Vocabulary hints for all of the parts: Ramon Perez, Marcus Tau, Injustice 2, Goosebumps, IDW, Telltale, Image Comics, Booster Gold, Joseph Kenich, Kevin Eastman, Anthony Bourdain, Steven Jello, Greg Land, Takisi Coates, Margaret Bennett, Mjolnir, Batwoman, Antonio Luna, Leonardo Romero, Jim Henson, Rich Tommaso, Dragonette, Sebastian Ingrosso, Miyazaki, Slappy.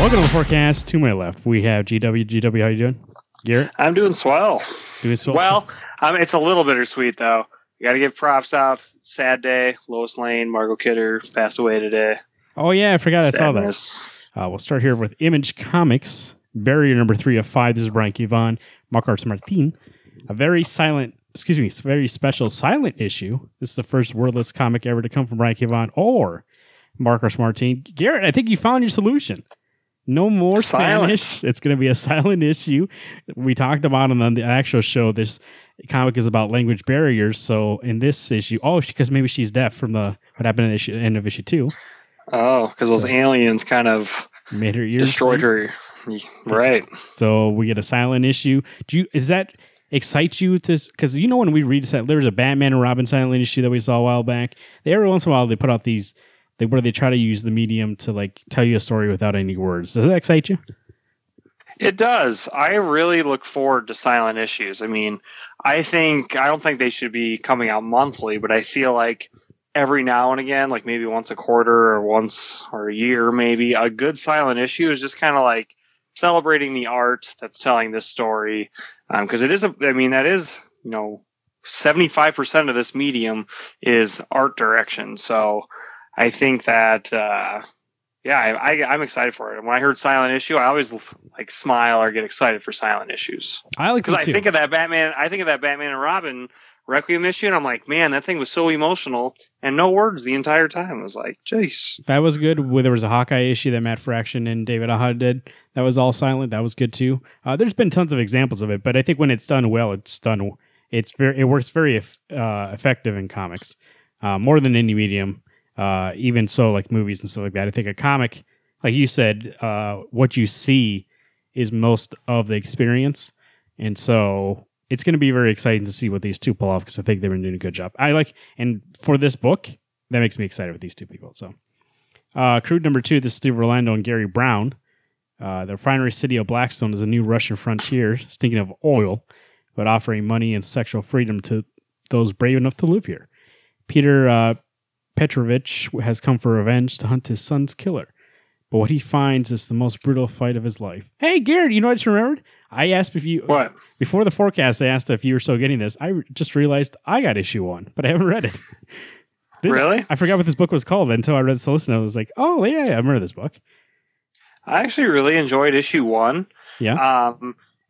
Welcome to the forecast. To my left, we have GW. GW, how you doing? Garrett? I'm doing swell. Well, it's a little bittersweet, though. You got to give props out. Sad day. Lois Lane, Margot Kidder passed away today. Oh, yeah. I forgot I saw that. We'll start here with Image Comics. Barrier number 3 of 5. This is Brian K. Vaughan, Marcos Martin. A very special silent issue. This is the first wordless comic ever to come from Brian K. Vaughan or Marcos Martin. Garrett, I think you found your solution. No more Spanish. Silent. It's going to be a silent issue. We talked about it on the actual show. This comic is about language barriers. So in this issue, because maybe she's deaf from what happened in end of issue 2. Oh, because those aliens kind of made her ears destroyed her. Right. So we get a silent issue. Is that excite you? Because when we read that, there was a Batman and Robin silent issue that we saw a while back. Every once in a while they put out these. Where they try to use the medium to tell you a story without any words. Does that excite you? It does. I really look forward to silent issues. I mean, I don't think they should be coming out monthly, but I feel like every now and again, like maybe once a quarter or once or a year, maybe a good silent issue is just kind of like celebrating the art that's telling this story. Because it is, that is, 75% of this medium is art direction. So I think that, I'm excited for it. When I heard silent issue, I always smile or get excited for silent issues. I think of that Batman and Robin Requiem issue, and I'm like, man, that thing was so emotional and no words the entire time. I was like, jeez. That was good. There was a Hawkeye issue that Matt Fraction and David Aha did. That was all silent. That was good too. There's been tons of examples of it, but I think when it's done well, it's done. It works very effective in comics, more than any medium. Even so, like movies and stuff like that, I think a comic, like you said, what you see is most of the experience. And so it's going to be very exciting to see what these two pull off, because I think they've been doing a good job. And for this book, that makes me excited with these two people. So, crew number 2, this is Steve Orlando and Gary Brown. The refinery city of Blackstone is a new Russian frontier, stinking of oil, but offering money and sexual freedom to those brave enough to live here. Peter Petrovich has come for revenge to hunt his son's killer, but what he finds is the most brutal fight of his life. Hey, Garrett, you know what I just remembered? I asked if you... What? Before the forecast, I asked if you were still getting this. I just realized I got issue 1, but I haven't read it. Really? I forgot what this book was called until I read the solicit. I was like, oh, yeah, I remember this book. I actually really enjoyed issue 1. Yeah.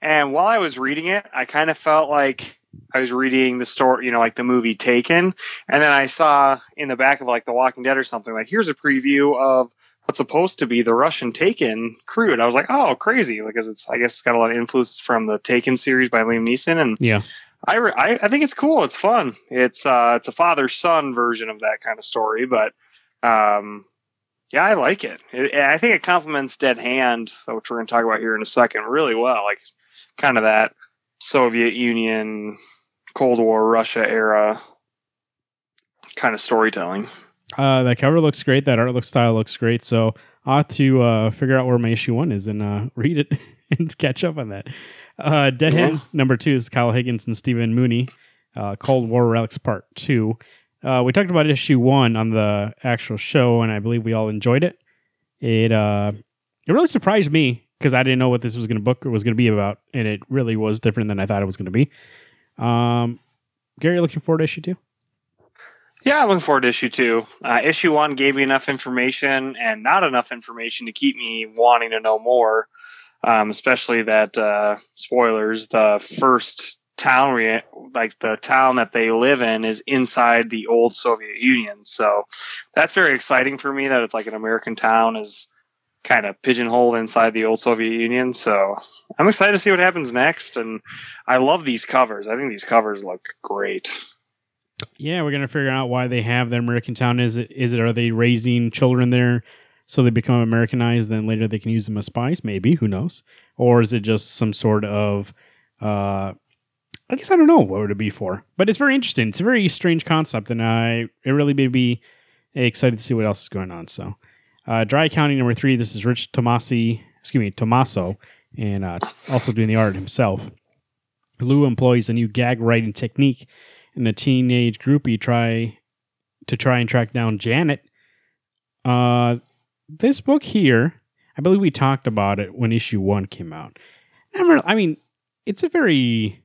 And while I was reading it, I kind of felt like I was reading the story, the movie Taken, and then I saw in the back of The Walking Dead or something, here's a preview of what's supposed to be the Russian Taken crew, and I was like, oh, crazy, because I guess it's got a lot of influence from the Taken series by Liam Neeson, and yeah, I think it's cool, it's fun, it's a father-son version of that kind of story, but yeah, I like it. I think it complements Dead Hand, which we're going to talk about here in a second, really well, kind of that Soviet Union, Cold War, Russia era kind of storytelling. That cover looks great. That art style looks great. So I'll have to figure out where my issue 1 is and read it and catch up on that. Deadhead number 2 is Kyle Higgins and Stephen Mooney. Cold War Relics Part 2. We talked about issue 1 on the actual show, and I believe we all enjoyed it. It really surprised me, because I didn't know what this was going to be about, and it really was different than I thought it was going to be. Gary, looking forward to issue 2? Yeah, I'm looking forward to issue 2. Issue 1 gave me enough information, and not enough information to keep me wanting to know more. Especially that spoilers, the first town, the town that they live in, is inside the old Soviet Union. So that's very exciting for me. That it's an American town is kind of pigeonholed inside the old Soviet Union. So I'm excited to see what happens next. And I love these covers. I think these covers look great. Yeah, we're going to figure out why they have that American town. Are they raising children there so they become Americanized, then later they can use them as spies? Maybe, who knows? Or is it just some sort of, I guess I don't know what would it be for. But it's very interesting. It's a very strange concept, and it really made me excited to see what else is going on. So Dry County number 3. This is Rich Tommaso, and also doing the art himself. Lou employs a new gag writing technique, and a teenage groupie try and track down Janet. This book here, I believe we talked about it when issue 1 came out. I mean, it's a very,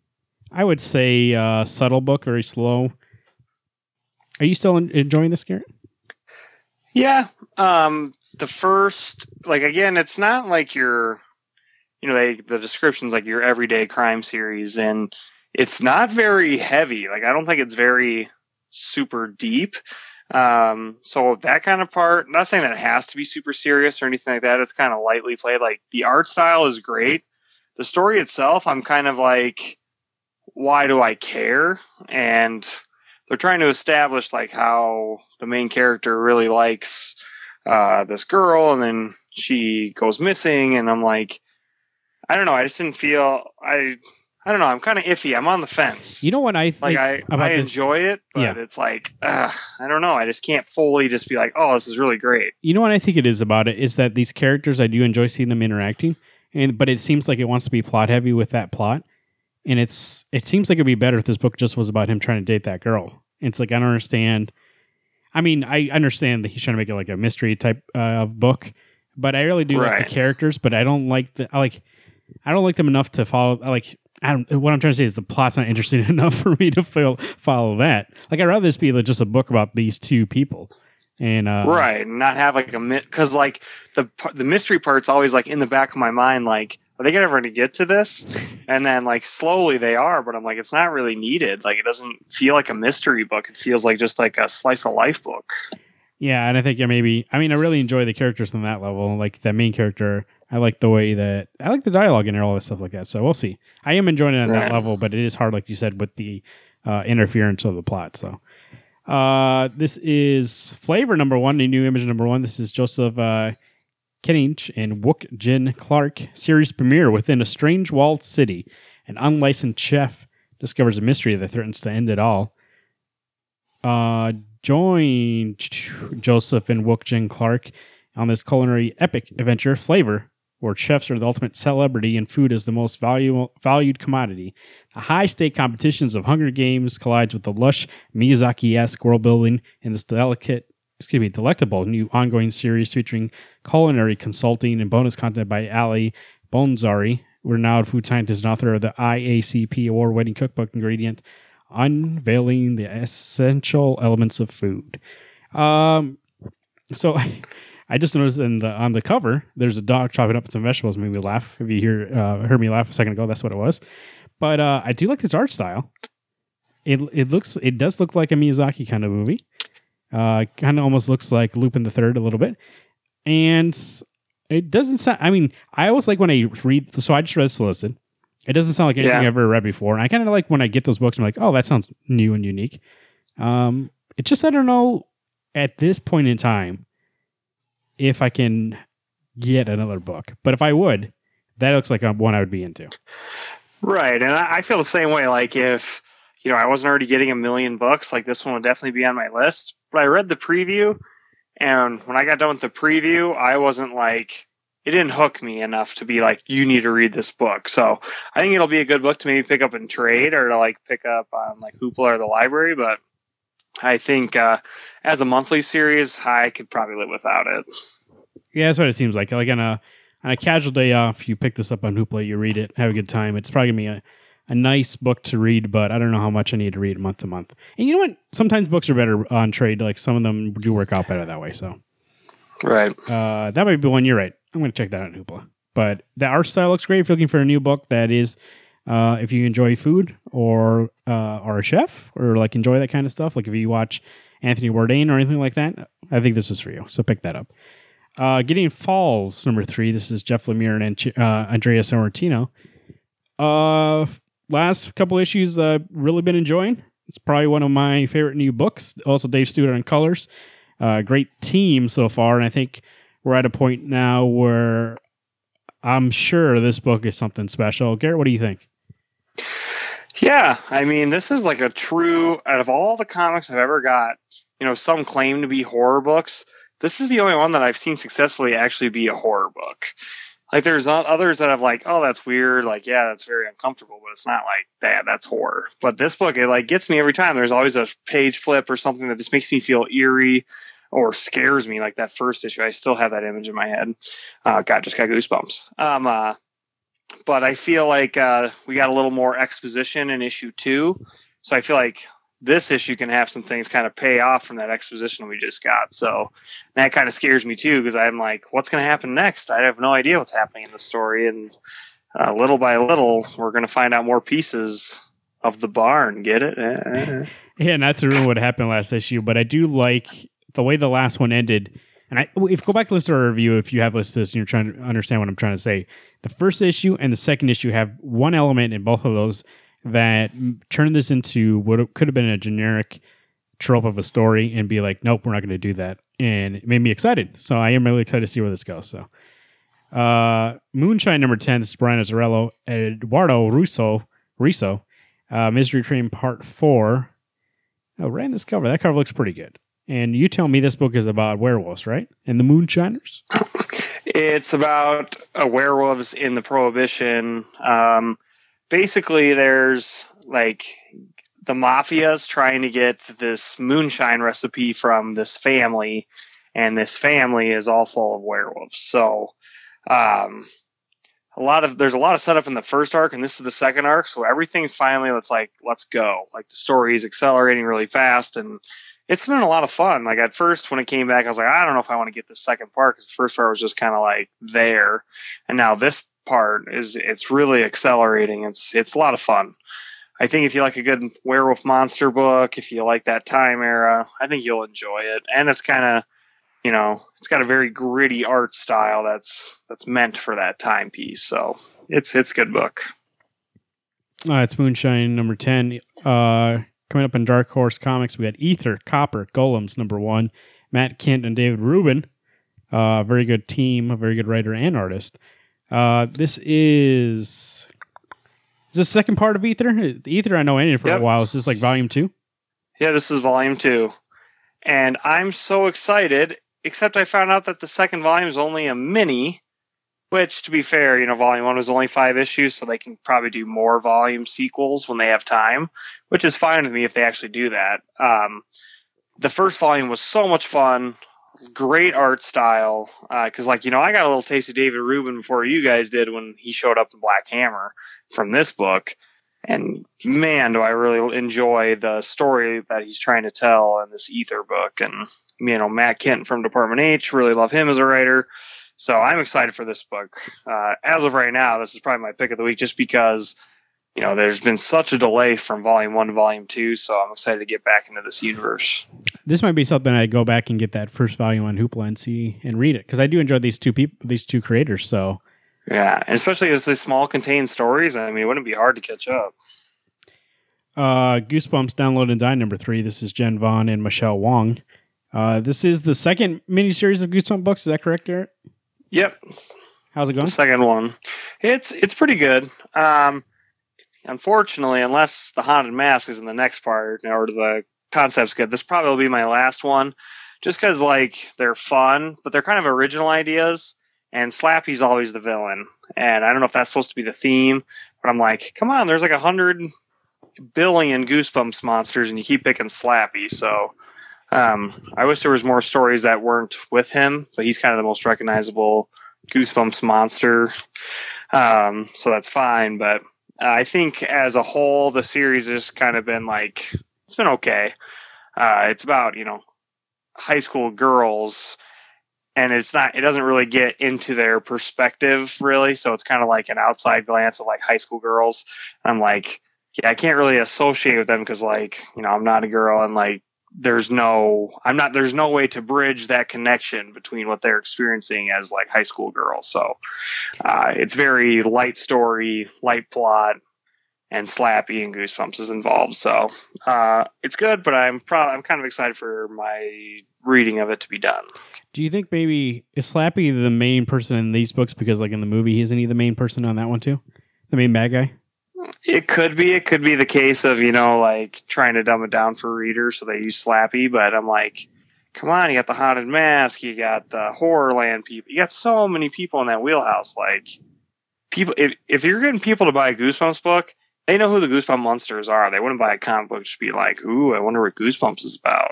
I would say, subtle book, very slow. Are you still enjoying this, Garrett? Yeah. The first, like, again, it's not like your, you know, like the description's like your everyday crime series, and it's not very heavy. Like, I don't think it's very super deep. So that kind of part, I'm not saying that it has to be super serious or anything like that. It's kind of lightly played. Like, the art style is great. The story itself, I'm kind of like, why do I care? And they're trying to establish like how the main character really likes this girl, and then she goes missing, and I'm like, I don't know. I just didn't feel, I don't know. I'm kind of iffy. I'm on the fence. You know what I think? Like, I enjoy it, but it's like, I don't know. I just can't fully just be like, oh, this is really great. You know what I think it is about it is that these characters, I do enjoy seeing them interacting, but it seems like it wants to be plot heavy with that plot. And it seems like it'd be better if this book just was about him trying to date that girl. It's like, I don't understand. I mean, I understand that he's trying to make it like a mystery type of book, but I really do like the characters, but I don't like I don't like them enough to follow. What I'm trying to say is the plot's not interesting enough for me to follow that. Like, I'd rather this be just a book about these two people, and not have like a because like the mystery part's always like in the back of my mind. Like, are they ever going to get to this? And then like slowly they are, but I'm like, it's not really needed. Like, it doesn't feel like a mystery book. It feels like just like a slice of life book. Yeah, and I think I really enjoy the characters on that level. Like, that main character, I like the way that I like the dialogue and all that stuff like that. So we'll see. I am enjoying it on that level, but it is hard, like you said, with the interference of the plot. So this is Flavor #1, a new Image #1. This is Joseph Kenich and Wook Jin Clark, series premiere. Within a strange walled city, an unlicensed chef discovers a mystery that threatens to end it all. Join Joseph and Wook Jin Clark on this culinary epic adventure, Flavor, where chefs are the ultimate celebrity and food is the most valued commodity. The high-stake competitions of Hunger Games collides with the lush Miyazaki-esque world building in this delectable new ongoing series featuring culinary consulting and bonus content by Ali Bonzari, renowned food scientist and author of the IACP award-winning cookbook ingredient, Unveiling the Essential Elements of Food. So I just noticed on the cover, there's a dog chopping up some vegetables. Made me laugh. If you heard me laugh a second ago, that's what it was. But I do like this art style. It does look like a Miyazaki kind of movie. Kind of almost looks like Lupin the Third a little bit. And it doesn't sound, I mean, I always like when I read, so I just read Solicit. It doesn't sound like anything I've ever read before. And I kind of like when I get those books, I'm like, oh, that sounds new and unique. It's just, I don't know, at this point in time, if I can get another book. But if I would, that looks like one I would be into. Right. And I feel the same way. Like, if, you know, I wasn't already getting a million books, like, this one would definitely be on my list. But I read the preview, and when I got done with the preview, I wasn't like, it didn't hook me enough to be like, you need to read this book. So I think it'll be a good book to maybe pick up and trade, or to like pick up on like Hoopla or the library. But I think as a monthly series, I could probably live without it. Yeah, that's what it seems like. Like, on a casual day off, you pick this up on Hoopla, you read it, have a good time. It's probably going to be a nice book to read, but I don't know how much I need to read month to month. And you know what? Sometimes books are better on trade. Like, some of them do work out better that way. So, right. That might be one. You're right. I'm going to check that out on Hoopla. But the art style looks great. If you're looking for a new book that is... if you enjoy food or a chef, or like enjoy that kind of stuff, like if you watch Anthony Bourdain or anything like that, I think this is for you. So pick that up. Gideon Falls #3. This is Jeff Lemire and Andrea Sammartino. Last couple issues I've really been enjoying. It's probably one of my favorite new books. Also Dave Stewart on colors. Great team so far, and I think we're at a point now where I'm sure this book is something special. Garrett, what do you think? Yeah, I mean, this is like a true, out of all the comics I've ever got, you know, some claim to be horror books. This is the only one that I've seen successfully actually be a horror book. Like, there's others that I've like, oh, that's weird. Like, yeah, that's very uncomfortable, but it's not like that. That's horror. But this book, it like gets me every time. There's always a page flip or something that just makes me feel eerie. or scares me like that first issue. I still have that image in my head. God, just got goosebumps. But I feel like we got a little more exposition in issue 2. So I feel like this issue can have some things kind of pay off from that exposition we just got. So that kind of scares me too, because I'm like, what's going to happen next? I have no idea what's happening in the story. And little by little, we're going to find out more pieces of the barn. Get it? Yeah, not to ruin what happened last issue, but I do like the way the last one ended. And go back and listen to our review if you have listened to this and you're trying to understand what I'm trying to say. The first issue and the second issue have one element in both of those that turned this into what could have been a generic trope of a story and be like, nope, we're not going to do that. And it made me excited. So I am really excited to see where this goes. So Moonshine number 10, this is Brian Azzarello, Eduardo Riso, Mystery Train Part 4. Oh, right in this cover. That cover looks pretty good. And you tell me this book is about werewolves, right? And the Moonshiners? It's about werewolves in the Prohibition. Basically, there's like the mafia's trying to get this moonshine recipe from this family, and this family is all full of werewolves. So there's a lot of setup in the first arc, and this is the second arc. So everything's finally, let's go. Like the story is accelerating really fast, and it's been a lot of fun. Like at first when it came back, I was like, I don't know if I want to get the second part, because the first part was just kind of like there. And now this part it's really accelerating. It's a lot of fun. I think if you like a good werewolf monster book, if you like that time era, I think you'll enjoy it. And it's kind of, it's got a very gritty art style that's meant for that time piece. So it's a good book. It's Moonshine number 10. Coming up in Dark Horse Comics, we got Ether, Copper, Golems, number 1, Matt Kindt and David Rubin. Very good team, a very good writer and artist. This is the second part of Ether. Ether I know ended for a while. Is this like volume 2? Yeah, this is volume 2. And I'm so excited, except I found out that the second volume is only a mini, which, to be fair, volume 1 was only 5 issues, so they can probably do more volume sequels when they have time, which is fine with me if they actually do that. The first volume was so much fun, great art style, because, I got a little taste of David Rubin before you guys did when he showed up in Black Hammer from this book, and man, do I really enjoy the story that he's trying to tell in this Ether book, and, Matt Kindt from Department H, really love him as a writer. So I'm excited for this book. As of right now, this is probably my pick of the week, just because, there's been such a delay from volume 1 to volume 2. So I'm excited to get back into this universe. This might be something I'd go back and get that first volume on Hoopla and see and read it, because I do enjoy these two creators. So yeah, and especially as they small contained stories. It wouldn't be hard to catch up. Goosebumps Download and Die number 3. This is Jen Vaughn and Michelle Wong. This is the second miniseries of Goosebumps books. Is that correct, Garrett? Yep. How's it going? The second one. It's pretty good. Unfortunately, unless the Haunted Mask is in the next part or the concept's good, this probably will be my last one, just because they're fun, but they're kind of original ideas, and Slappy's always the villain. And I don't know if that's supposed to be the theme, but I'm like, come on, there's 100 billion Goosebumps monsters, and you keep picking Slappy, so... I wish there was more stories that weren't with him, but he's kind of the most recognizable Goosebumps monster. So that's fine. But I think as a whole, the series has kind of been it's been okay. It's about, high school girls, and it doesn't really get into their perspective really. So it's kind of like an outside glance at high school girls. I'm like, yeah, I can't really associate with them because I'm not a girl, and there's no way to bridge that connection between what they're experiencing as high school girls. So it's very light story, light plot, and Slappy and Goosebumps is involved. So it's good, but I'm kind of excited for my reading of it to be done. Do you think maybe is Slappy the main person in these books? Because in the movie, isn't he the main person on that one too? The main bad guy? It could be the case of, trying to dumb it down for readers, so they use Slappy, but I'm like, come on, you got the Haunted Mask, you got the Horrorland people, you got so many people in that wheelhouse. People, if you're getting people to buy a Goosebumps book, they know who the Goosebumps monsters are. They wouldn't buy a comic book just be like, ooh, I wonder what Goosebumps is about.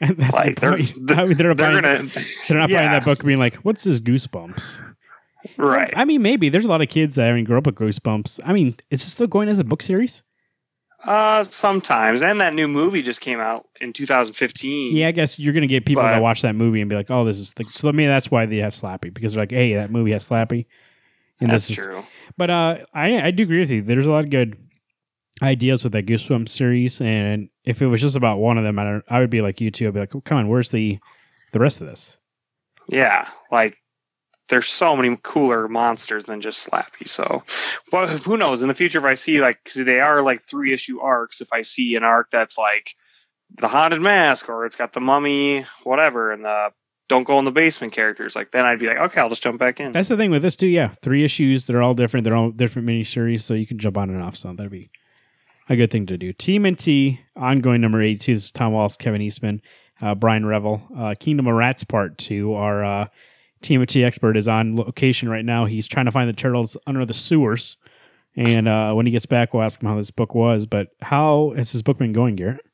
And that's like, they're not buying that book being like, what's this Goosebumps? Right. I mean, maybe. There's a lot of kids that grew up with Goosebumps. I mean, is this still going as a book series? Sometimes. And that new movie just came out in 2015. Yeah, I guess you're going to get people that watch that movie and be like, oh, this is... So, I mean, that's why they have Slappy. Because they're like, hey, that movie has Slappy. And that's true. But I do agree with you. There's a lot of good ideas with that Goosebumps series. And if it was just about one of them, I would be like you two. I'd be like, oh, come on, where's the rest of this? Yeah, like... There's so many cooler monsters than just Slappy. So, but who knows in the future, if I see like, cause they are like 3-issue arcs. If I see an arc that's like the Haunted Mask or it's got the Mummy, whatever, and the Don't Go in the Basement characters, like then I'd be like, okay, I'll just jump back in. That's the thing with this too. Yeah. 3 issues. They're all different. They're all different miniseries. So you can jump on and off. So that'd be a good thing to do. TMNT ongoing number 82 is Tom Wallis, Kevin Eastman, Brian Revel, Kingdom of Rats Part 2 are, TMNT expert is on location right now. He's trying to find the turtles under the sewers. And when he gets back, we'll ask him how this book was. But how has this book been going, Garrett?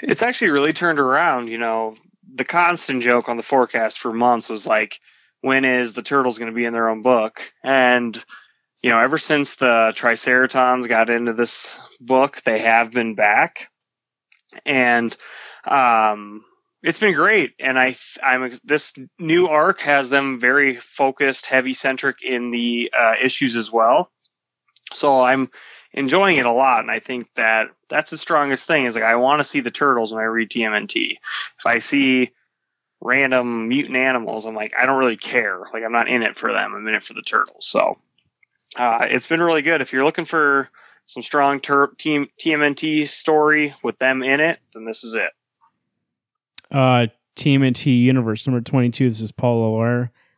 It's actually really turned around. You know, the constant joke on the forecast for months was like, when is the turtles going to be in their own book? And, you know, ever since the Triceratons got into this book, they have been back. And, it's been great, and I'm this new arc has them very focused, heavy-centric in the issues as well. So I'm enjoying it a lot, and I think that's the strongest thing. Is like I want to see the turtles when I read TMNT. If I see random mutant animals, I'm like, I don't really care. Like I'm not in it for them. I'm in it for the turtles. So it's been really good. If you're looking for some strong TMNT story with them in it, then this is it. TMNT Universe number 22. This is Paul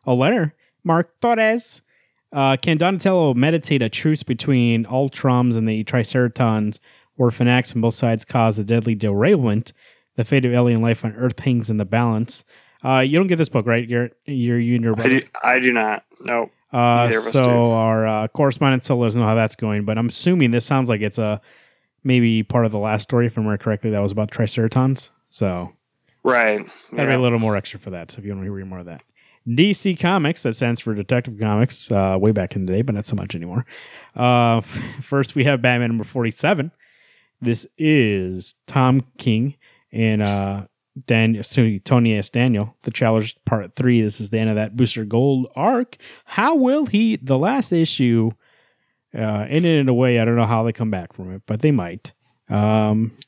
Allaire, Mark Torres. Can Donatello meditate a truce between Ultrams and the Triceratons? Orphan acts on both sides cause a deadly derailment. The fate of alien life on Earth hangs in the balance. You don't get this book, right, Garrett? You and your brother. I do not. No. So our correspondent sellers know how that's going, but I'm assuming this sounds like it's maybe part of the last story, if I remember correctly, that was about Triceratons. So... Right. That'd be a little more extra for that. So if you want to read more of that. DC Comics, that stands for Detective Comics, way back in the day, but not so much anymore. First, we have Batman number 47. This is Tom King and Tony S. Daniel, The Challenge Part 3. This is the end of that Booster Gold arc. How will the last issue, end it in a way, I don't know how they come back from it, but they might. Actually,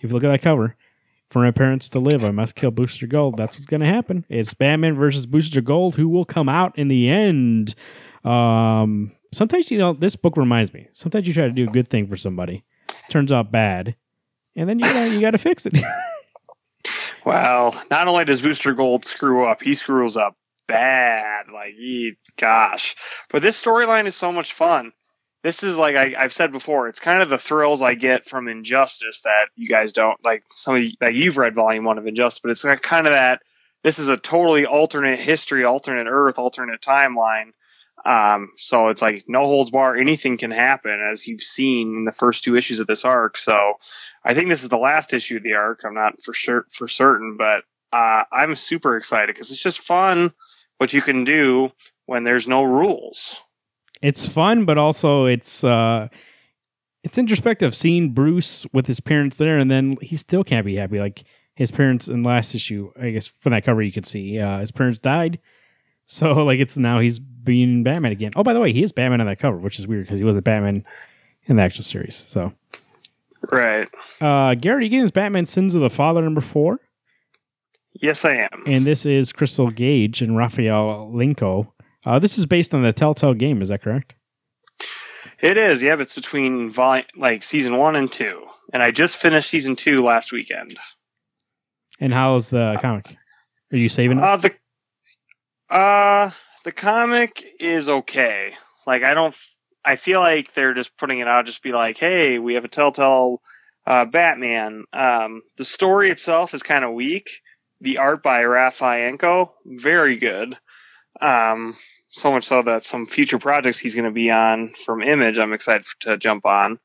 if you look at that cover, for my parents to live, I must kill Booster Gold. That's what's going to happen. It's Batman versus Booster Gold, who will come out in the end. Sometimes, you know, this book reminds me. Sometimes you try to do a good thing for somebody. Turns out bad. And then you got to fix it. Well, not only does Booster Gold screw up, he screws up bad. Like, gosh. But this storyline is so much fun. This is like I've said before. It's kind of the thrills I get from Injustice that you guys don't like. You've read Volume 1 of Injustice, but it's like kind of that. This is a totally alternate history, alternate Earth, alternate timeline. So it's like no holds bar. Anything can happen, as you've seen in the first 2 issues of this arc. So I think this is the last issue of the arc. I'm not for certain, but I'm super excited because it's just fun what you can do when there's no rules. It's fun, but also it's introspective. Seeing Bruce with his parents there, and then he still can't be happy. Like his parents in the last issue, I guess from that cover you can see his parents died. So like it's now he's being Batman again. Oh, by the way, he is Batman on that cover, which is weird because he wasn't Batman in the actual series. So right, Garrett Egan's Batman: Sins of the Father number 4. Yes, I am. And this is Crystal Gage and Raphael Linko. This is based on the Telltale game, is that correct? It is, yeah, but it's between Season 1 and 2. And I just finished Season 2 last weekend. And how's the comic? Are you saving it? The comic is okay. Like, I feel like they're just putting it out, just be like, hey, we have a Telltale Batman. The story itself is kind of weak. The art by Raphael Linko, very good. So much so that some future projects he's going to be on from Image, I'm excited to jump on.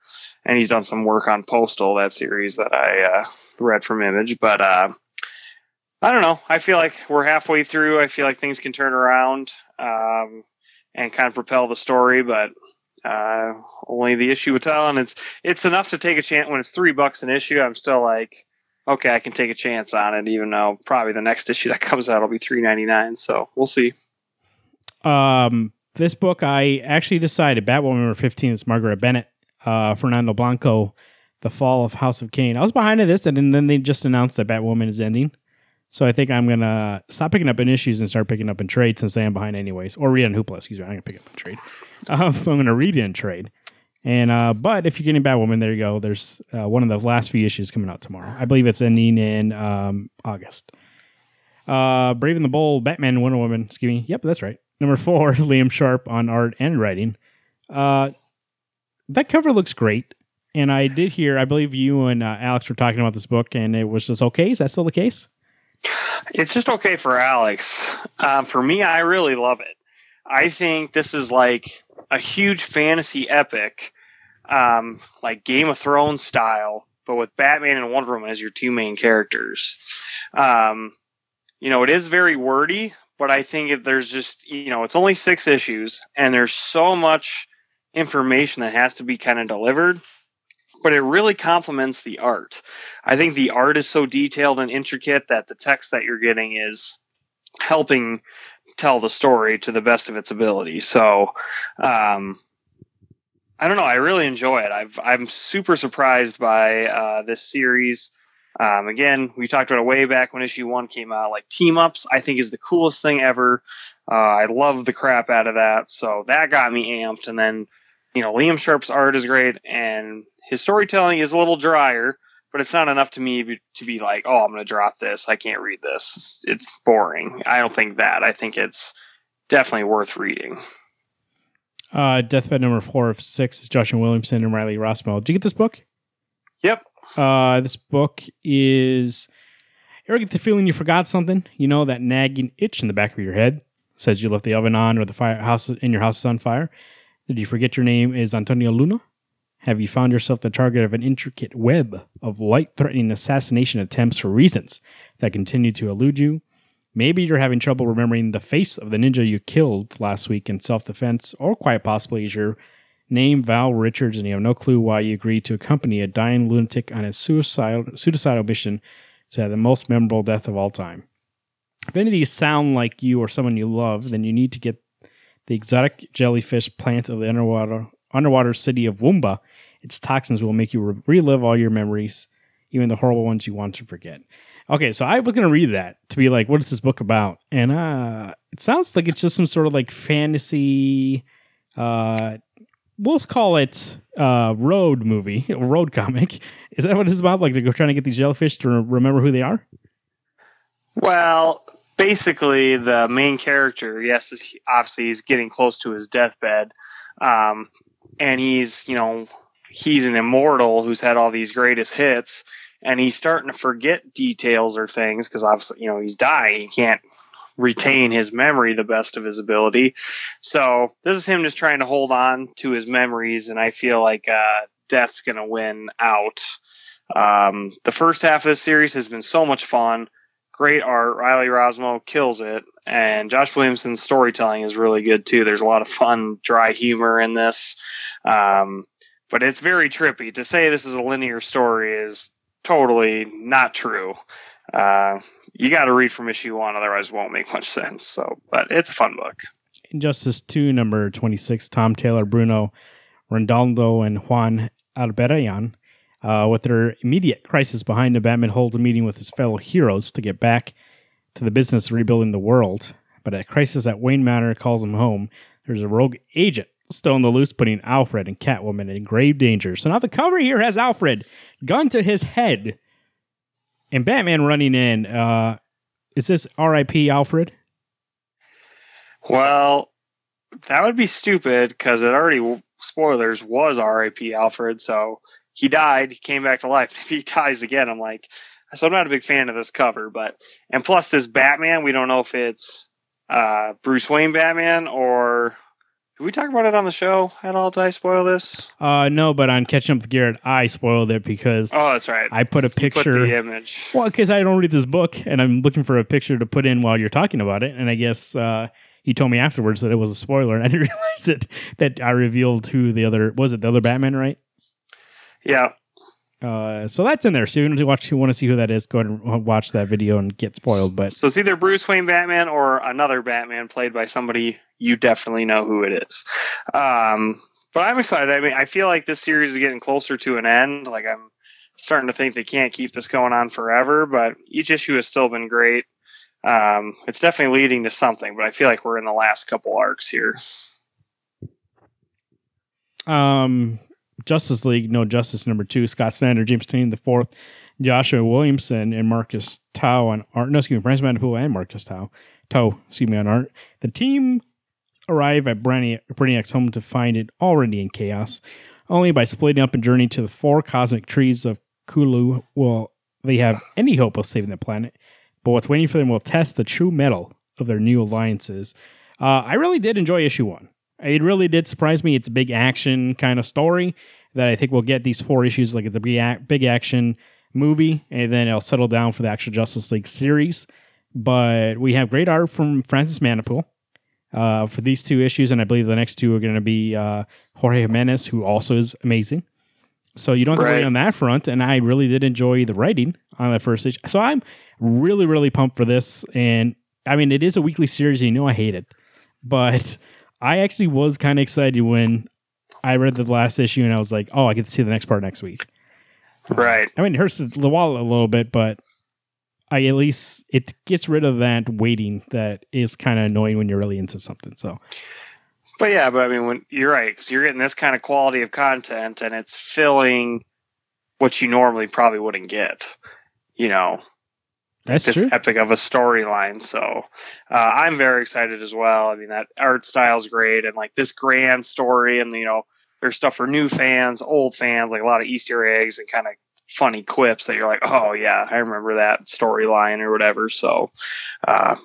and he's done some work on Postal, that series that I read from Image. But I don't know. I feel like we're halfway through. I feel like things can turn around and kind of propel the story, but only the issue would tell. And it's enough to take a chance. When it's $3 an issue, I'm still like, okay, I can take a chance on it, even though probably the next issue that comes out will be $3.99. So we'll see. This book, I actually decided Batwoman number 15 is Margaret Bennett, Fernando Blanco, The Fall of House of Kane. I was behind this, and then they just announced that Batwoman is ending. So I think I'm going to stop picking up in issues and start picking up in trade, since I am behind anyways. Or read on Hoopla, excuse me. I'm going to pick up in trade. I'm going to read it in trade. And but if you're getting Batwoman, there you go. There's one of the last few issues coming out tomorrow. I believe it's ending in August. Brave and the Bold, Batman and Wonder Woman. Excuse me. Yep, that's right. Number 4, Liam Sharp on art and writing. That cover looks great. And I did hear, I believe you and Alex were talking about this book, and it was just okay. Is that still the case? It's just okay for Alex. For me, I really love it. I think this is like a huge fantasy epic, like Game of Thrones style, but with Batman and Wonder Woman as your two main characters. You know, it is very wordy, but I think if there's just, you know, it's only 6 issues, and there's so much information that has to be kind of delivered. But it really complements the art. I think the art is so detailed and intricate that the text that you're getting is helping tell the story to the best of its ability. So, I don't know. I really enjoy it. I'm super surprised by this series. Again, we talked about it way back when issue 1 came out. Like, team-ups, I think, is the coolest thing ever. I love the crap out of that. So that got me amped. And then, you know, Liam Sharp's art is great, and his storytelling is a little drier, but it's not enough to me to be like, oh, I'm going to drop this. I can't read this. It's boring. I don't think that. I think it's definitely worth reading. Deathbed number 4 of 6 is Joshua Williamson and Riley Rossmo. Did you get this book? Yep. This book is... You ever get the feeling you forgot something? You know, that nagging itch in the back of your head? Says you left the oven on, or the firehouse and your house is on fire? Did you forget your name is Antonio Luna? Have you found yourself the target of an intricate web of life-threatening assassination attempts for reasons that continue to elude you? Maybe you're having trouble remembering the face of the ninja you killed last week in self-defense, or quite possibly is your name Val Richards and you have no clue why you agreed to accompany a dying lunatic on a suicidal mission to have the most memorable death of all time. If any of these sound like you or someone you love, then you need to get the exotic jellyfish plant of the underwater city of Woomba. Its toxins will make you relive all your memories, even the horrible ones you want to forget. Okay, so I was going to read that to be like, what is this book about? And it sounds like it's just some sort of like fantasy, we'll call it road movie, road comic. Is that what it's about? Like, they're trying to get these jellyfish to remember who they are? Well, basically the main character, yes, is, obviously he's getting close to his deathbed. And he's, you know, he's an immortal who's had all these greatest hits, and he's starting to forget details or things because obviously, you know, he's dying. He can't retain his memory the best of his ability. So this is him just trying to hold on to his memories, and I feel like death's going to win out. The first half of this series has been so much fun. Great art. Riley Rossmo kills it. And Josh Williamson's storytelling is really good, too. There's a lot of fun, dry humor in this. But it's very trippy. To say this is a linear story is totally not true. You got to read from issue 1, otherwise it won't make much sense. So, but it's a fun book. Injustice 2, number 26, Tom Taylor, Bruno Rendaldo, and Juan Alberian. With their immediate crisis behind them, Batman holds a meeting with his fellow heroes to get back to the business of rebuilding the world. But a crisis at Wayne Manor calls him home. There's a rogue agent still on the loose, putting Alfred and Catwoman in grave danger. So now the cover here has Alfred, gun to his head, and Batman running in. Is this R.I.P. Alfred? Well, that would be stupid, because it already, spoilers, was R.I.P. Alfred, so... He died, he came back to life. If he dies again, I'm like, so I'm not a big fan of this cover. But, and plus this Batman, we don't know if it's Bruce Wayne Batman or Did we talk about it on the show at all? Did I spoil this? No, but on Catching Up with Garrett, I spoiled it because... Oh, that's right. I put a picture... You put the image. Well, because I don't read this book, and I'm looking for a picture to put in while you're talking about it, and I guess... He told me afterwards that it was a spoiler, and I didn't realize it, that I revealed who the other... Was it the other Batman, right? Yeah. So that's in there. So if you want to see who that is, go ahead and watch that video and get spoiled. But so it's either Bruce Wayne Batman or another Batman played by somebody you definitely know who it is. But I'm excited. I mean, I feel like this series is getting closer to an end. Like, I'm starting to think they can't keep this going on forever, but each issue has still been great. It's definitely leading to something, but I feel like we're in the last couple arcs here. Justice League, No Justice #2, Scott Snyder, James Tynion IV, Joshua Williamson, and Marcus Tau on art. No, excuse me, Francis Manapul and Marcus Tau, excuse me, on art. The team arrive at Brainiac's home to find it already in chaos. Only by splitting up and journey to the four cosmic trees of Kulu will they have any hope of saving the planet. But what's waiting for them will test the true metal of their new alliances. I really did enjoy issue 1. It really did surprise me. It's a big action kind of story that I think we'll get these 4 issues. Like, it's a big action movie, and then it'll settle down for the actual Justice League series. But we have great art from Francis Manapul for these 2 issues, and I believe the next 2 are going to be Jorge Jimenez, who also is amazing. So you don't have to wait on that front, and I really did enjoy the writing on that first issue. So I'm really, really pumped for this, and I mean, it is a weekly series, and you know I hate it, but I actually was kind of excited when I read the last issue, and I was like, oh, I get to see the next part next week. Right. I mean, it hurts the wallet a little bit, but I at least it gets rid of that waiting that is kind of annoying when you're really into something, so... But yeah, but I mean, when you're right, because you're getting this kind of quality of content, and it's filling what you normally probably wouldn't get. You know, that's this true. Epic of a storyline. So I'm very excited as well. I mean, that art style's great, and like this grand story, and you know, there's stuff for new fans, old fans, like a lot of Easter eggs and kind of funny quips that you're like, oh yeah, I remember that storyline or whatever. So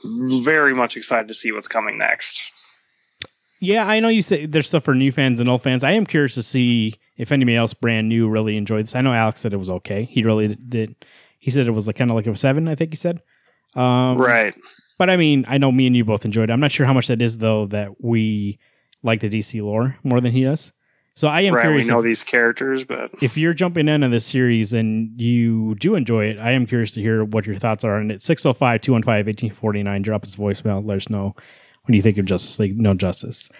very much excited to see what's coming next. Yeah, I know you say there's stuff for new fans and old fans. I am curious to see if anybody else brand new really enjoyed this. I know Alex said it was okay. He really did. He said it was like kind of like a 7, I think he said. Right. But I mean, I know me and you both enjoyed it. I'm not sure how much that is, though, that we like the DC lore more than he does. So I am curious. We know these characters, but... If you're jumping into this series and you do enjoy it, I am curious to hear what your thoughts are. And it's 605-215-1849. Drop his voicemail. Let us know. What do you think of Justice League? No Justice.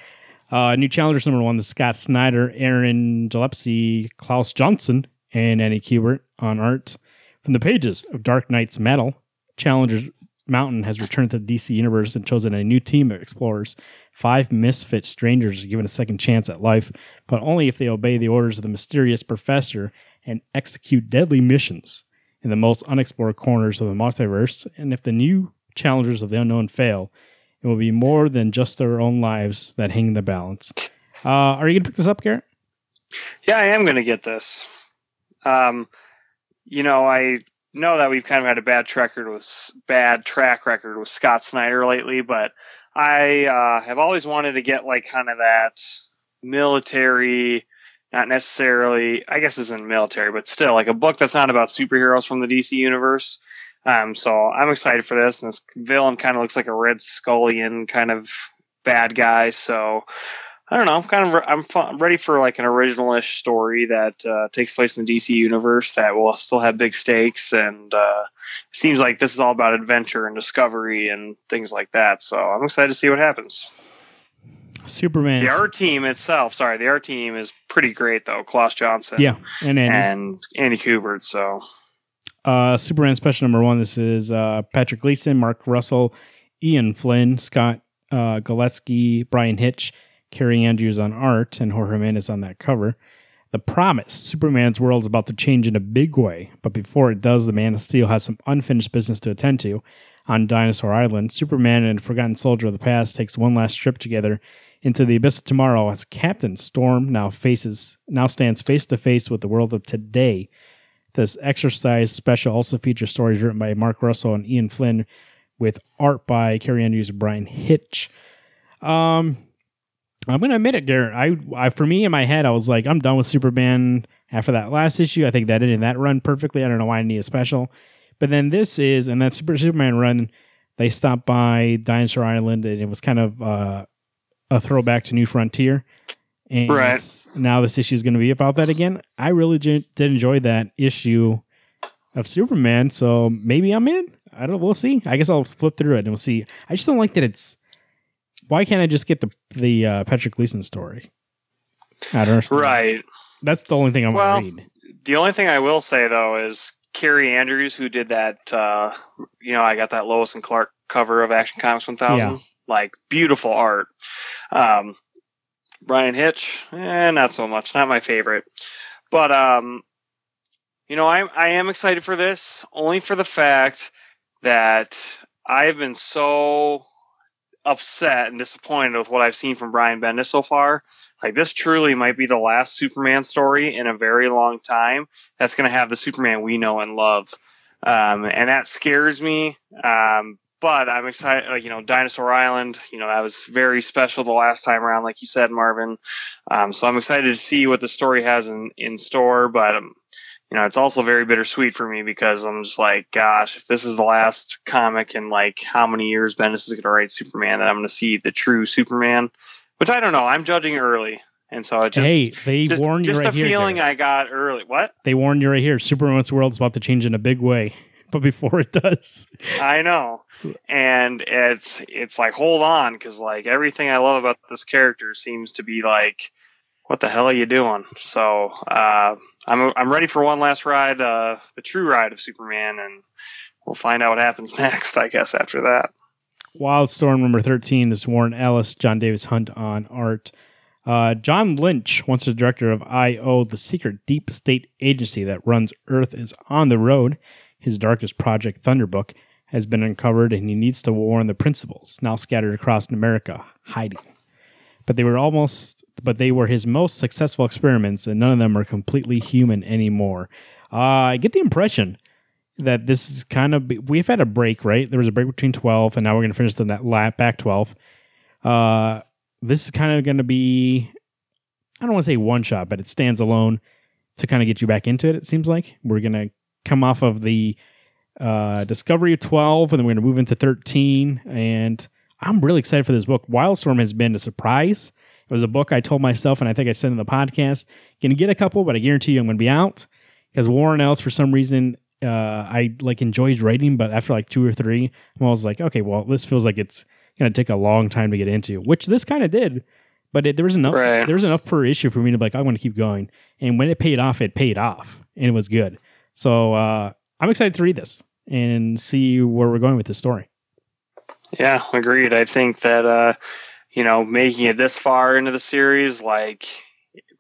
New challengers #1, the Scott Snyder, Aaron Gillespie, Klaus Johnson, and Annie Kubert on art. From the pages of Dark Knight's Metal, Challengers Mountain has returned to the DC Universe and chosen a new team of explorers. 5 misfit strangers are given a second chance at life, but only if they obey the orders of the mysterious professor and execute deadly missions in the most unexplored corners of the multiverse. And if the new challengers of the unknown fail, it will be more than just their own lives that hang in the balance. Are you going to pick this up, Garrett? Yeah, I am going to get this. You know, I know that we've kind of had a bad track record with Scott Snyder lately, but I have always wanted to get like kind of that military, not necessarily, I guess isn't military, but still like a book that's not about superheroes from the DC universe. So I'm excited for this, and this villain kind of looks like a Red Skullian kind of bad guy. So I don't know. I'm ready for like an original-ish story that takes place in the DC universe that will still have big stakes, and seems like this is all about adventure and discovery and things like that. So I'm excited to see what happens. Superman. The art team itself, the art team is pretty great though. Klaus Johnson, yeah, and Andy Kubert. So. Superman Special #1. This is Patrick Gleason, Mark Russell, Ian Flynn, Scott Gillespie, Brian Hitch, Carrie Andrews on art, and Jorge Jimenez on that cover. The Promise. Superman's world is about to change in a big way, but before it does, the Man of Steel has some unfinished business to attend to. On Dinosaur Island, Superman and a forgotten soldier of the past takes one last trip together into the abyss of tomorrow as Captain Storm now stands face to face with the world of today. This exercise special also features stories written by Mark Russell and Ian Flynn with art by Carrie Andrews and Brian Hitch. I'm going to admit it, Garrett. I for me, in my head, I was like, I'm done with Superman after that last issue. I think that ended that run perfectly. I don't know why I need a special. But then this is, and that Superman run, they stopped by Dinosaur Island, and it was kind of a throwback to New Frontier. And right. Now this issue is going to be about that again. I really did enjoy that issue of Superman, so maybe I'm in. I don't know. We'll see. I guess I'll flip through it and we'll see. I just don't like that it's... Why can't I just get the Patrick Gleason story? I don't understand. Right. That's the only thing I'm going to read. The only thing I will say, though, is Carrie Andrews, who did that... I got that Lois and Clark cover of Action Comics 1000. Yeah. Like, beautiful art. Brian Hitch, not so much. Not my favorite. But, I am excited for this, only for the fact that I've been so upset and disappointed with what I've seen from Brian Bendis so far. Like, this truly might be the last Superman story in a very long time that's going to have the Superman we know and love. And that scares me. But I'm excited, Dinosaur Island, that was very special the last time around, like you said, Marvin. So I'm excited to see what the story has in store. But, it's also very bittersweet for me because I'm just like, gosh, if this is the last comic in, like, how many years Bendis is going to write Superman, that I'm going to see the true Superman, which I don't know. I'm judging early. And so it just, hey, they just warned just you right here. Just the feeling there. I got early. What? They warned you right here. Superman's world's about to change in a big way. But before it does, I know, and it's like, hold on, because like everything I love about this character seems to be like, what the hell are you doing? So I'm ready for one last ride, the true ride of Superman, and we'll find out what happens next, I guess, after that. Wildstorm number 13. This is Warren Ellis, John Davis Hunt on art. John Lynch, once the director of I.O., the secret deep state agency that runs Earth, is on the road. His darkest project, Thunderbook, has been uncovered, and he needs to warn the principals, now scattered across America, hiding. But they were his most successful experiments, and none of them are completely human anymore. I get the impression that this is kind of... We've had a break, right? There was a break between 12, and now we're going to finish the back 12. This is kind of going to be... I don't want to say one shot, but it stands alone to kind of get you back into it, it seems like. We're going to come off of the Discovery of 12, and then we're going to move into 13, and I'm really excited for this book. Wildstorm has been a surprise. It was a book I told myself, and I think I said in the podcast, going to get a couple, but I guarantee you I'm going to be out, because Warren Ellis, for some reason, I like enjoy his writing, but after like 2 or 3, I'm always like, okay, well, this feels like it's going to take a long time to get into, which this kind of did, but there was enough per issue for me to be like, I want to keep going, and when it paid off, and it was good. So I'm excited to read this and see where we're going with this story. Yeah, agreed. I think that, making it this far into the series, like,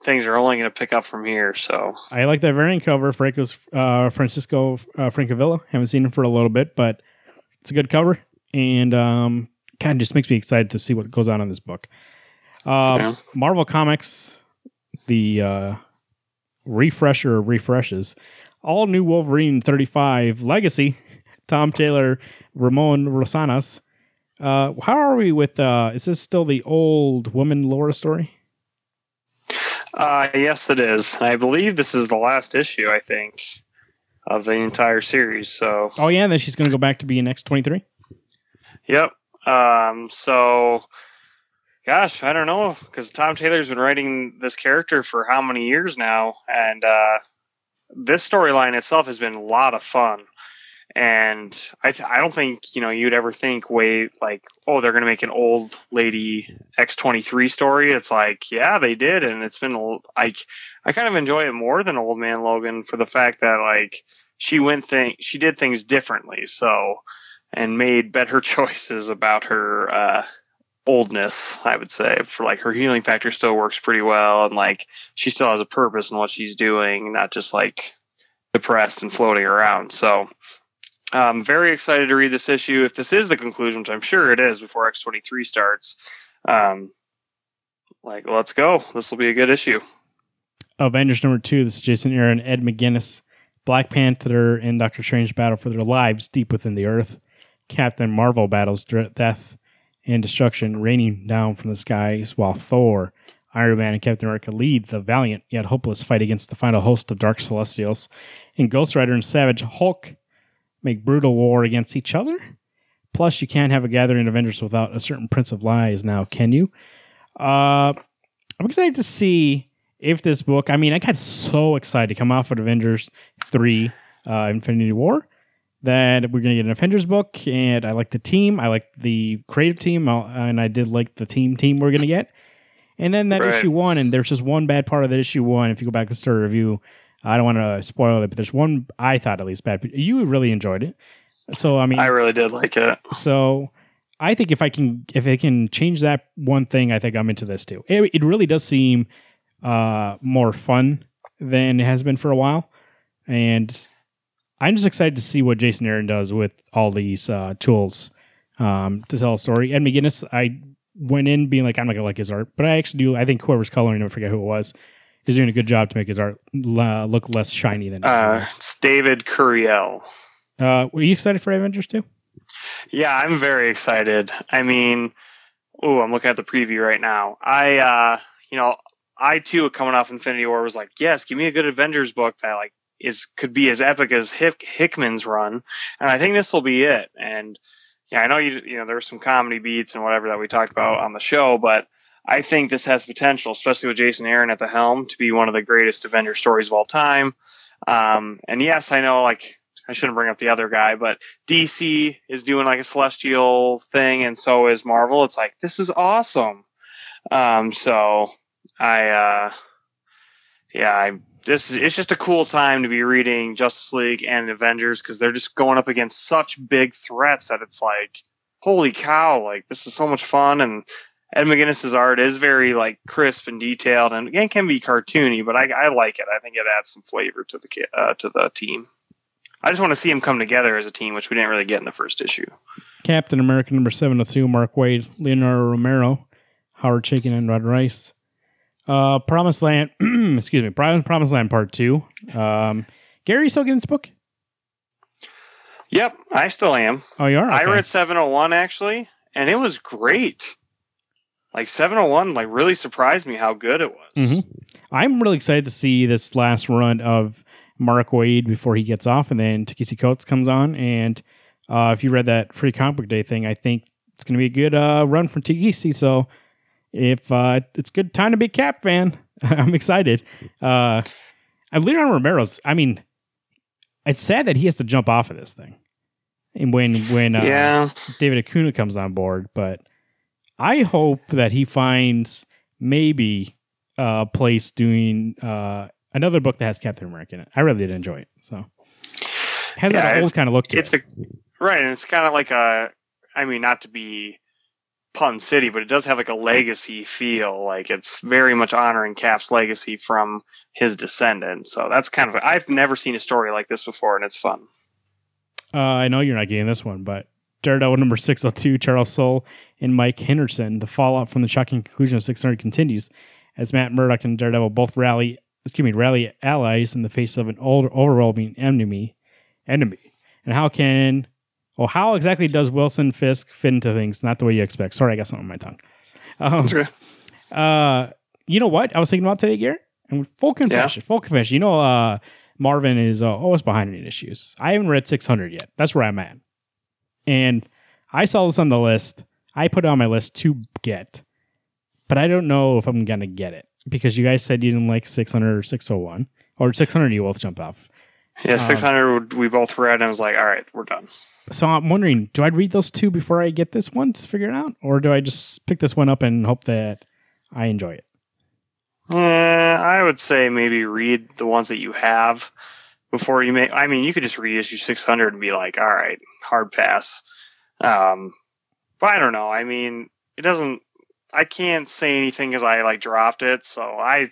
things are only going to pick up from here. So I like that variant cover. Francisco Francavilla. Haven't seen him for a little bit, but it's a good cover. And kind of just makes me excited to see what goes on in this book. Marvel Comics, the refresher of refreshes. All New Wolverine 35 Legacy, Tom Taylor, Ramon Rosanas. How are we with, is this still the old woman Laura story? Yes, it is. I believe this is the last issue, I think, of the entire series. So. Oh, yeah, and then she's going to go back to being X-23? Yep. Gosh, I don't know, because Tom Taylor's been writing this character for how many years now, and... this storyline itself has been a lot of fun, and I don't think you'd ever think, wait, like, oh, they're gonna make an old lady X-23 story. It's like, yeah, they did, and it's been I kind of enjoy it more than Old Man Logan for the fact that like she did things differently, so, and made better choices about her oldness, I would say, for like her healing factor still works pretty well, and like she still has a purpose in what she's doing, not just like depressed and floating around. So I'm very excited to read this issue. If this is the conclusion, which I'm sure it is before X-23 starts, let's go. This will be a good issue. Avengers number 2. This is Jason Aaron, Ed McGuinness. Black Panther and Doctor Strange battle for their lives deep within the Earth. Captain Marvel battles death and destruction raining down from the skies, while Thor, Iron Man, and Captain America lead the valiant yet hopeless fight against the final host of Dark Celestials, and Ghost Rider and Savage Hulk make brutal war against each other. Plus, you can't have a gathering of Avengers without a certain Prince of Lies now, can you? I'm excited to see if this book... I mean, I got so excited to come off of Avengers 3, Infinity War, that we're going to get an Avengers book, and I like the team. I like the creative team, and I did like the team we're going to get. And then that issue one, and there's just one bad part of that issue one. If you go back to start a review, I don't want to spoil it, but there's one, I thought at least, bad. You really enjoyed it. So, I mean, I really did like it. So I think if it can change that one thing, I think I'm into this too. It really does seem more fun than it has been for a while. And I'm just excited to see what Jason Aaron does with all these tools to tell a story. Ed McGuinness, I went in being like, I'm not going to like his art, but I actually do. I think whoever's coloring him, I forget who it was, is doing a good job to make his art look less shiny than it's David Curiel. Were you excited for Avengers 2? Yeah, I'm very excited. I mean, I'm looking at the preview right now. I too, coming off Infinity War, was like, yes, give me a good Avengers book that like could be as epic as Hickman's run, and I think this will be it. And yeah, I know you know there were some comedy beats and whatever that we talked about on the show, but I think this has potential, especially with Jason Aaron at the helm, to be one of the greatest Avengers stories of all time. And yes, I know like. I shouldn't bring up the other guy, but DC is doing like a celestial thing, and so is Marvel. It's like, this is awesome. It's just a cool time to be reading Justice League and Avengers, because they're just going up against such big threats that it's like, holy cow, like this is so much fun. And Ed McGuinness's art is very like crisp and detailed, and again can be cartoony, but I like it. I think it adds some flavor to the team. I just want to see them come together as a team, which we didn't really get in the first issue. Captain America number 702, Mark Waid, Leonardo Romero, Howard Chaykin, and Rod Reiss. Promised Land, excuse me, Promised Land Part 2. Gary, you still getting this book? Yep, I still am. Oh, you are? Okay. I read 701, actually, and it was great. Like, 701 like really surprised me how good it was. Mm-hmm. I'm really excited to see this last run of Mark Waid before he gets off, and then Takisi Coates comes on, and if you read that free comic book day thing, I think it's going to be a good run from Takisi, so if it's a good time to be a Cap fan. I'm excited. Leonardo Romero's, I mean, it's sad that he has to jump off of this thing, and when David Acuna comes on board, but I hope that he finds maybe a place doing another book that has Captain America in it. I really did enjoy it. So has that old kind of look to it. Right, and it's kind of like not to be pun city, but it does have like a legacy feel. Like it's very much honoring Cap's legacy from his descendant. So that's kind of, I've never seen a story like this before, and it's fun. I know you're not getting this one, but Daredevil number 602, Charles Soule and Mike Henderson. The fallout from the shocking conclusion of 600 continues as Matt Murdock and Daredevil both rally allies in the face of an overwhelming enemy. And how exactly does Wilson Fisk fit into things? Not the way you expect. Sorry, I got something on my tongue. You know what I was thinking about today, Garrett? And full confession. You know, Marvin is always behind in issues. I haven't read 600 yet. That's where I'm at. And I saw this on the list. I put it on my list to get, but I don't know if I'm going to get it. Because you guys said you didn't like 600 or 601. Or 600 you both jumped off. Yeah, 600 we both read, and I was like, all right, we're done. So I'm wondering, do I read those two before I get this one to figure it out? Or do I just pick this one up and hope that I enjoy it? I would say maybe read the ones that you have before you make... I mean, you could just read issue 600 and be like, all right, hard pass. But I don't know. I mean, it doesn't... I can't say anything because I like dropped it, so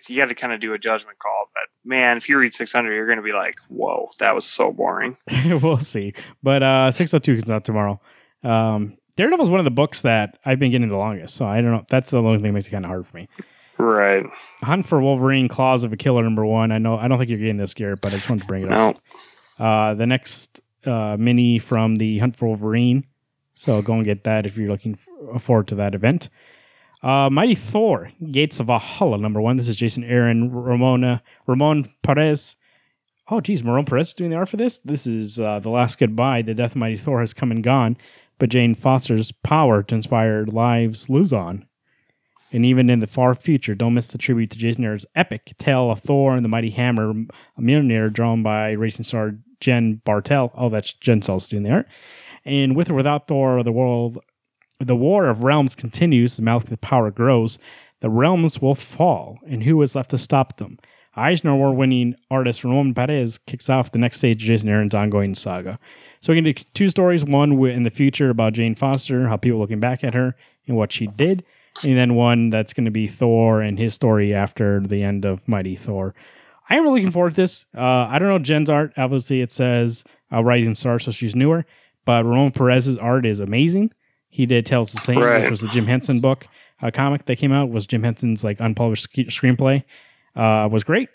you got to kind of do a judgment call. But man, if you read 600, you're going to be like, "Whoa, that was so boring." We'll see. But 602 comes out tomorrow. Daredevil is one of the books that I've been getting the longest, so I don't know. That's the only thing that makes it kind of hard for me. Right. Hunt for Wolverine: Claws of a Killer #1. I know. I don't think you're getting this, Garrett, but I just wanted to bring it up. The next mini from the Hunt for Wolverine So go and get that if you're looking forward to that event. Mighty Thor, Gates of Valhalla, #1. This is Jason Aaron, Ramon Perez. Oh, geez, Ramon Perez is doing the art for this? This is The Last Goodbye. The Death of Mighty Thor has come and gone, but Jane Foster's power to inspire lives lives on. And even in the far future, don't miss the tribute to Jason Aaron's epic tale of Thor and the Mighty Hammer, Mjolnir, drawn by racing star Jen Bartel. Oh, that's Jen Sells doing the art. And with or without Thor, the war of realms continues. The mouth of the power grows. The realms will fall, and who is left to stop them? Eisner Award-winning artist Ramon Perez kicks off the next stage of Jason Aaron's ongoing saga. So we're going to do two stories, one in the future about Jane Foster, how people are looking back at her and what she did, and then one that's going to be Thor and his story after the end of Mighty Thor. I am really looking forward to this. I don't know Jen's art. Obviously, it says Rising Star, so she's newer, but Ramon Perez's art is amazing. He did Tales of the Saint, which was the Jim Henson book. A comic that came out was Jim Henson's like unpublished screenplay. Was great.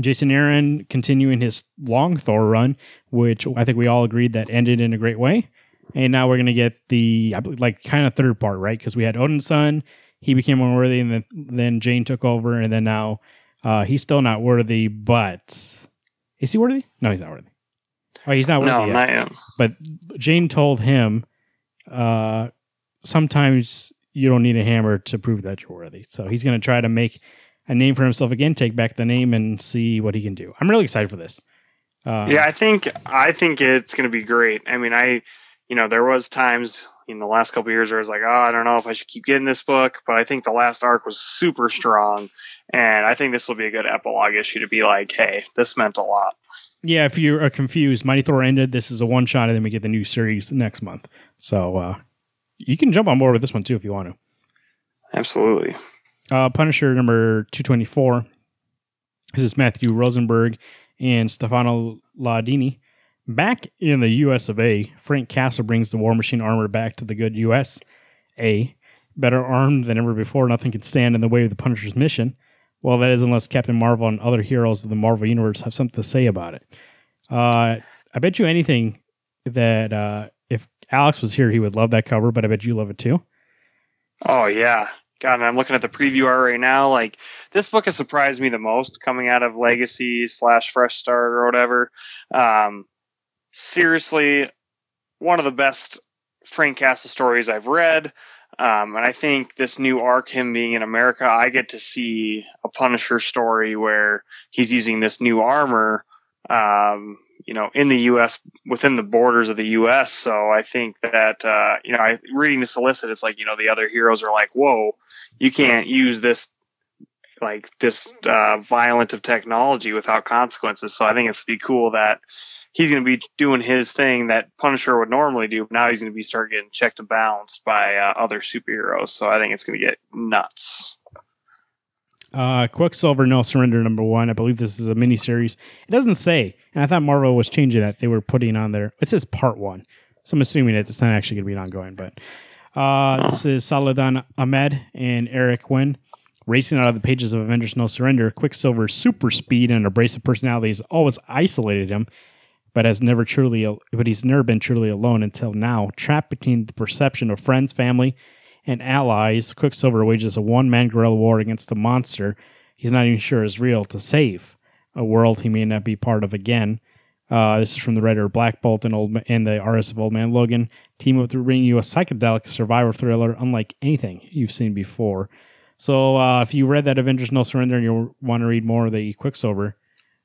Jason Aaron continuing his long Thor run, which I think we all agreed that ended in a great way. And now we're going to get the kind of third part, right? Because we had Odin's son, he became unworthy, and then Jane took over, and then now he's still not worthy, but... Is he worthy? No, he's not worthy. Oh, he's not worthy yet. No, not yet. But Jane told him, sometimes you don't need a hammer to prove that you're worthy. So he's going to try to make a name for himself again, take back the name, and see what he can do. I'm really excited for this. Yeah, I think it's going to be great. I mean, there was times in the last couple of years where I was like, oh, I don't know if I should keep getting this book, but I think the last arc was super strong, and I think this will be a good epilogue issue to be like, hey, this meant a lot. Yeah, if you are confused, Mighty Thor ended. This is a one-shot, and then we get the new series next month. So you can jump on board with this one, too, if you want to. Absolutely. Punisher number 224. This is Matthew Rosenberg and Stefano Ladini. Back in the U.S. of A., Frank Castle brings the War Machine armor back to the good U.S. A. Better armed than ever before, nothing can stand in the way of the Punisher's mission. Well, that is unless Captain Marvel and other heroes of the Marvel Universe have something to say about it. I bet you anything that if Alex was here, he would love that cover, but I bet you love it too. Oh, yeah. God, and I'm looking at the preview art right now. Like, this book has surprised me the most coming out of Legacy / Fresh Start or whatever. Seriously, one of the best Frank Castle stories I've read. And I think this new arc, him being in America, I get to see a Punisher story where he's using this new armor, in the U.S., within the borders of the U.S. So I think that, reading this solicit, it's like, the other heroes are like, whoa, you can't use this, violent of technology without consequences. So I think it's be cool that he's going to be doing his thing that Punisher would normally do. But now he's going to be starting getting checked and balanced by other superheroes. So I think it's going to get nuts. Quicksilver, No Surrender, #1. I believe this is a miniseries. It doesn't say, and I thought Marvel was changing that. They were putting on there. It says part 1. So I'm assuming it's not actually going to be an ongoing, but this is Saladin Ahmed and Eric Nguyen. Racing out of the pages of Avengers No Surrender, Quicksilver's super speed and abrasive personality has always isolated him, but he's never been truly alone until now. Trapped between the perception of friends, family, and allies, Quicksilver wages a one-man guerrilla war against a monster he's not even sure is real to save a world he may not be part of again. This is from the writer of Black Bolt and the artist of Old Man Logan. Team up to bring you a psychedelic survivor thriller unlike anything you've seen before. So if you read that Avengers No Surrender and you want to read more of the Quicksilver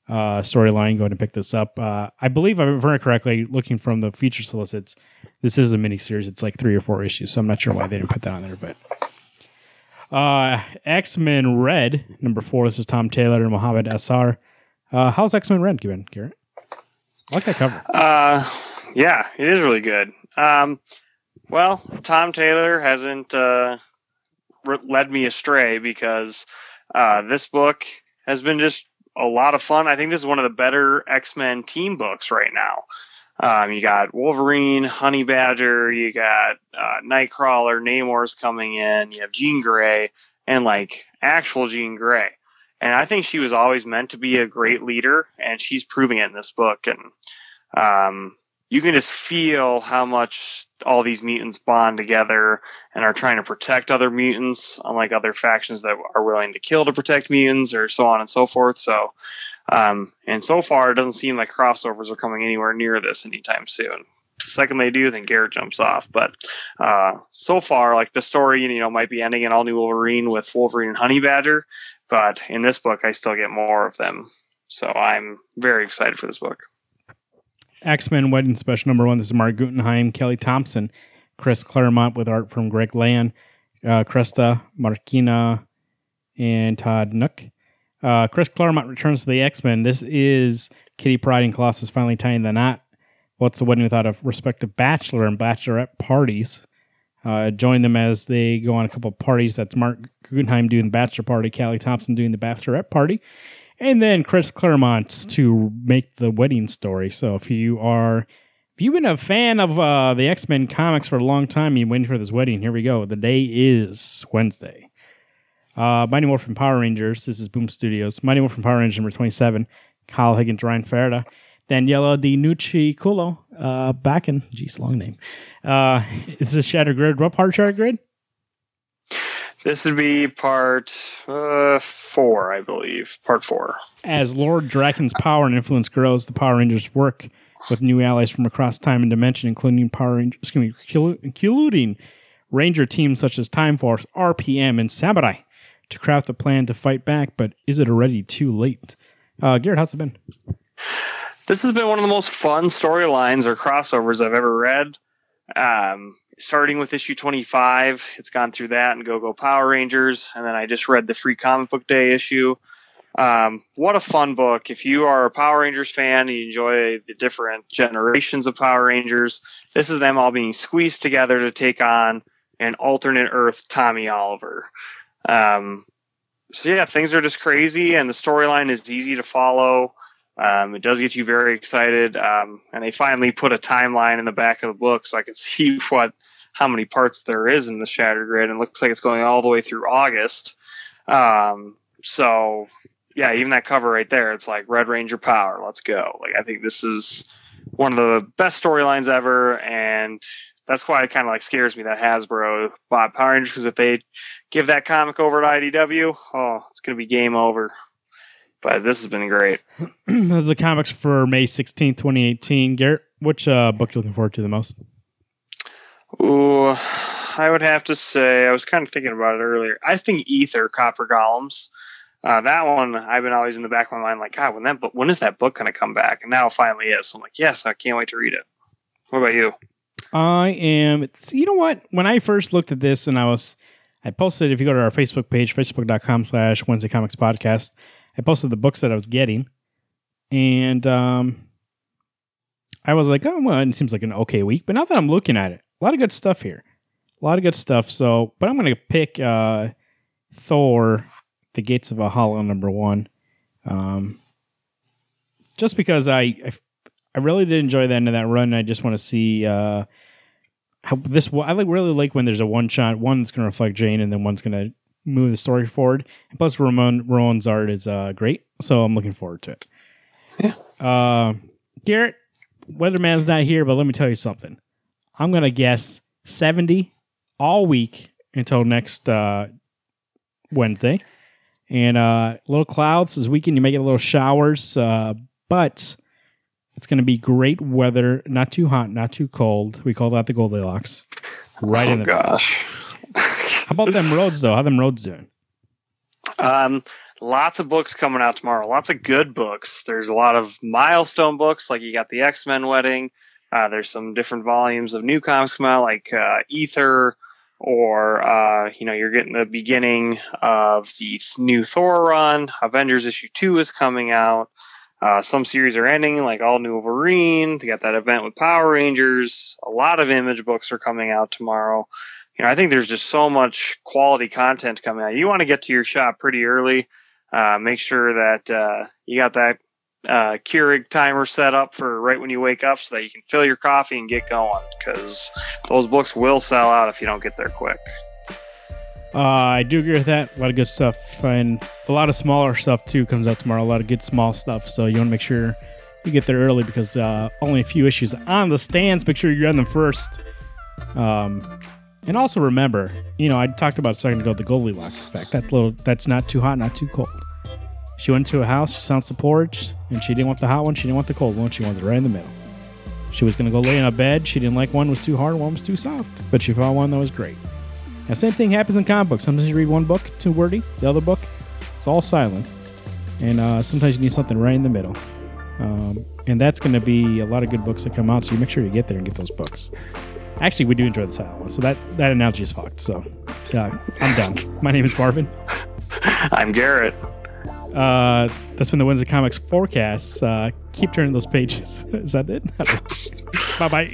storyline, go ahead and pick this up. I believe I'm very correctly looking from the feature solicits. This is a miniseries. It's like 3 or 4 issues, so I'm not sure why they didn't put that on there. But X-Men Red, #4. This is Tom Taylor and Mohamed Assar. How's X-Men Red given, Garrett? I like that cover. Yeah, it is really good. Well, Tom Taylor hasn't led me astray because this book has been just a lot of fun. I think this is one of the better X-Men team books right now. You got Wolverine, Honey Badger, you got Nightcrawler, Namor's coming in, you have Jean Grey, and actual Jean Grey. And I think she was always meant to be a great leader, and she's proving it in this book. And you can just feel how much all these mutants bond together and are trying to protect other mutants, unlike other factions that are willing to kill to protect mutants or so on and so forth. So, and so far, it doesn't seem like crossovers are coming anywhere near this anytime soon. The second they do, then Garrett jumps off. But so far, like the story, you know, might be ending in All New Wolverine with Wolverine and Honey Badger. But in this book, I still get more of them. So I'm very excited for this book. X-Men Wedding Special Number 1. This is Mark Guggenheim, Kelly Thompson, Chris Claremont with art from Greg Land, Cresta Marquina, and Todd Nook. Chris Claremont returns to the X-Men. This is Kitty Pryde and Colossus finally tying the knot. What's a wedding without a respective bachelor and bachelorette parties? Join them as they go on a couple of parties. That's Mark Guggenheim doing the bachelor party, Kelly Thompson doing the bachelorette party. And then Chris Claremont to make the wedding story. So if you've been a fan of the X-Men comics for a long time, you're waiting for this wedding. Here we go. The day is Wednesday. Mighty Morphin Power Rangers. This is Boom Studios. Mighty Morphin Power Rangers number 27. Kyle Higgins, Ryan Ferreira, Daniela DiNucci Culo, Bakken. Geez, long name. This is Shattered Grid. What part of Shattered Grid? This would be part 4, I believe. Part 4. As Lord Draken's power and influence grows, the Power Rangers work with new allies from across time and dimension, including Ranger teams such as Time Force, RPM, and Samurai, to craft a plan to fight back. But is it already too late? Garrett, how's it been? This has been one of the most fun storylines or crossovers I've ever read. Starting with issue 25, it's gone through that and Go-Go Power Rangers, and then I just read the free comic book day issue. What a fun book. If you are a Power Rangers fan and you enjoy the different generations of Power Rangers, this is them all being squeezed together to take on an alternate Earth Tommy Oliver. So yeah, things are just crazy, and the storyline is easy to follow. It does get you very excited, and they finally put a timeline in the back of the book so I can see how many parts there is in the Shattered Grid, and it looks like it's going all the way through August. So, yeah, even that cover right there, it's like Red Ranger Power, let's go. Like, I think this is one of the best storylines ever, and that's why it kind of like scares me that Hasbro bought Power Rangers, because if they give that comic over to IDW, it's going to be game over. But this has been great. This is the comics for May 16th, 2018. Garrett, which book are you looking forward to the most? Ooh, I would have to say, I was kind of thinking about it earlier. I think Ether, Copper Golems. That one, I've been always in the back of my mind, like, God, when is that book going to come back? And now it finally is. So I'm like, yes, I can't wait to read it. What about you? You know what? When I first looked at this, and I posted, if you go to our Facebook page, facebook.com/WednesdayComicsPodcast, I posted the books that I was getting, and I was like, oh, well, it seems like an okay week, but now that I'm looking at it, a lot of good stuff here. So, but I'm going to pick Thor, The Gates of Valhalla, number 1, just because I really did enjoy the end of that run, and I just want to see I really like when there's a one-shot, one that's going to reflect Jane, and then one's going to move the story forward. And plus, Rowan's art is great, so I'm looking forward to it. Yeah. Garrett, Weatherman's not here, but let me tell you something. I'm going to guess 70 all week until next Wednesday. And little clouds this weekend. You may get little showers, but it's going to be great weather. Not too hot, not too cold. We call that the Goldilocks. Right in the gosh. How about them roads, though? How them roads doing? Lots of books coming out tomorrow. Lots of good books. There's a lot of milestone books, like you got the X-Men wedding. There's some different volumes of new comics coming out, like Ether, or you're getting the beginning of the new Thor run. Avengers issue 2 is coming out. Some series are ending, like All New Wolverine. They got that event with Power Rangers. A lot of Image books are coming out tomorrow. You know, I think there's just so much quality content coming out. You want to get to your shop pretty early. Make sure that you got that Keurig timer set up for right when you wake up so that you can fill your coffee and get going, because those books will sell out if you don't get there quick. I do agree with that. A lot of good stuff, and a lot of smaller stuff too comes out tomorrow. A lot of good small stuff. So you want to make sure You get there early because only a few issues on the stands. Make sure you run them first. And also remember, you know, I talked about a second ago the Goldilocks effect. That's not too hot, not too cold. She went to a house, she found some porridge, and she didn't want the hot one, she didn't want the cold one, she wanted it right in the middle. She was going to go lay in a bed. She didn't like one was too hard, one was too soft. But she found one that was great. Now, same thing happens in comic books. Sometimes you read one book, too wordy. The other book, it's all silent. And sometimes you need something right in the middle. And that's going to be a lot of good books that come out, so you make sure you get there and get those books. Actually, we do enjoy the silent ones, so that analogy is fucked. So, I'm done. My name is Marvin. I'm Garrett. That's been the Wednesday Comics forecasts. Keep turning those pages. Is that it? Bye bye.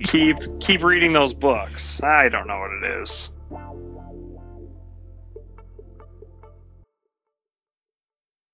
Keep reading those books. I don't know what it is.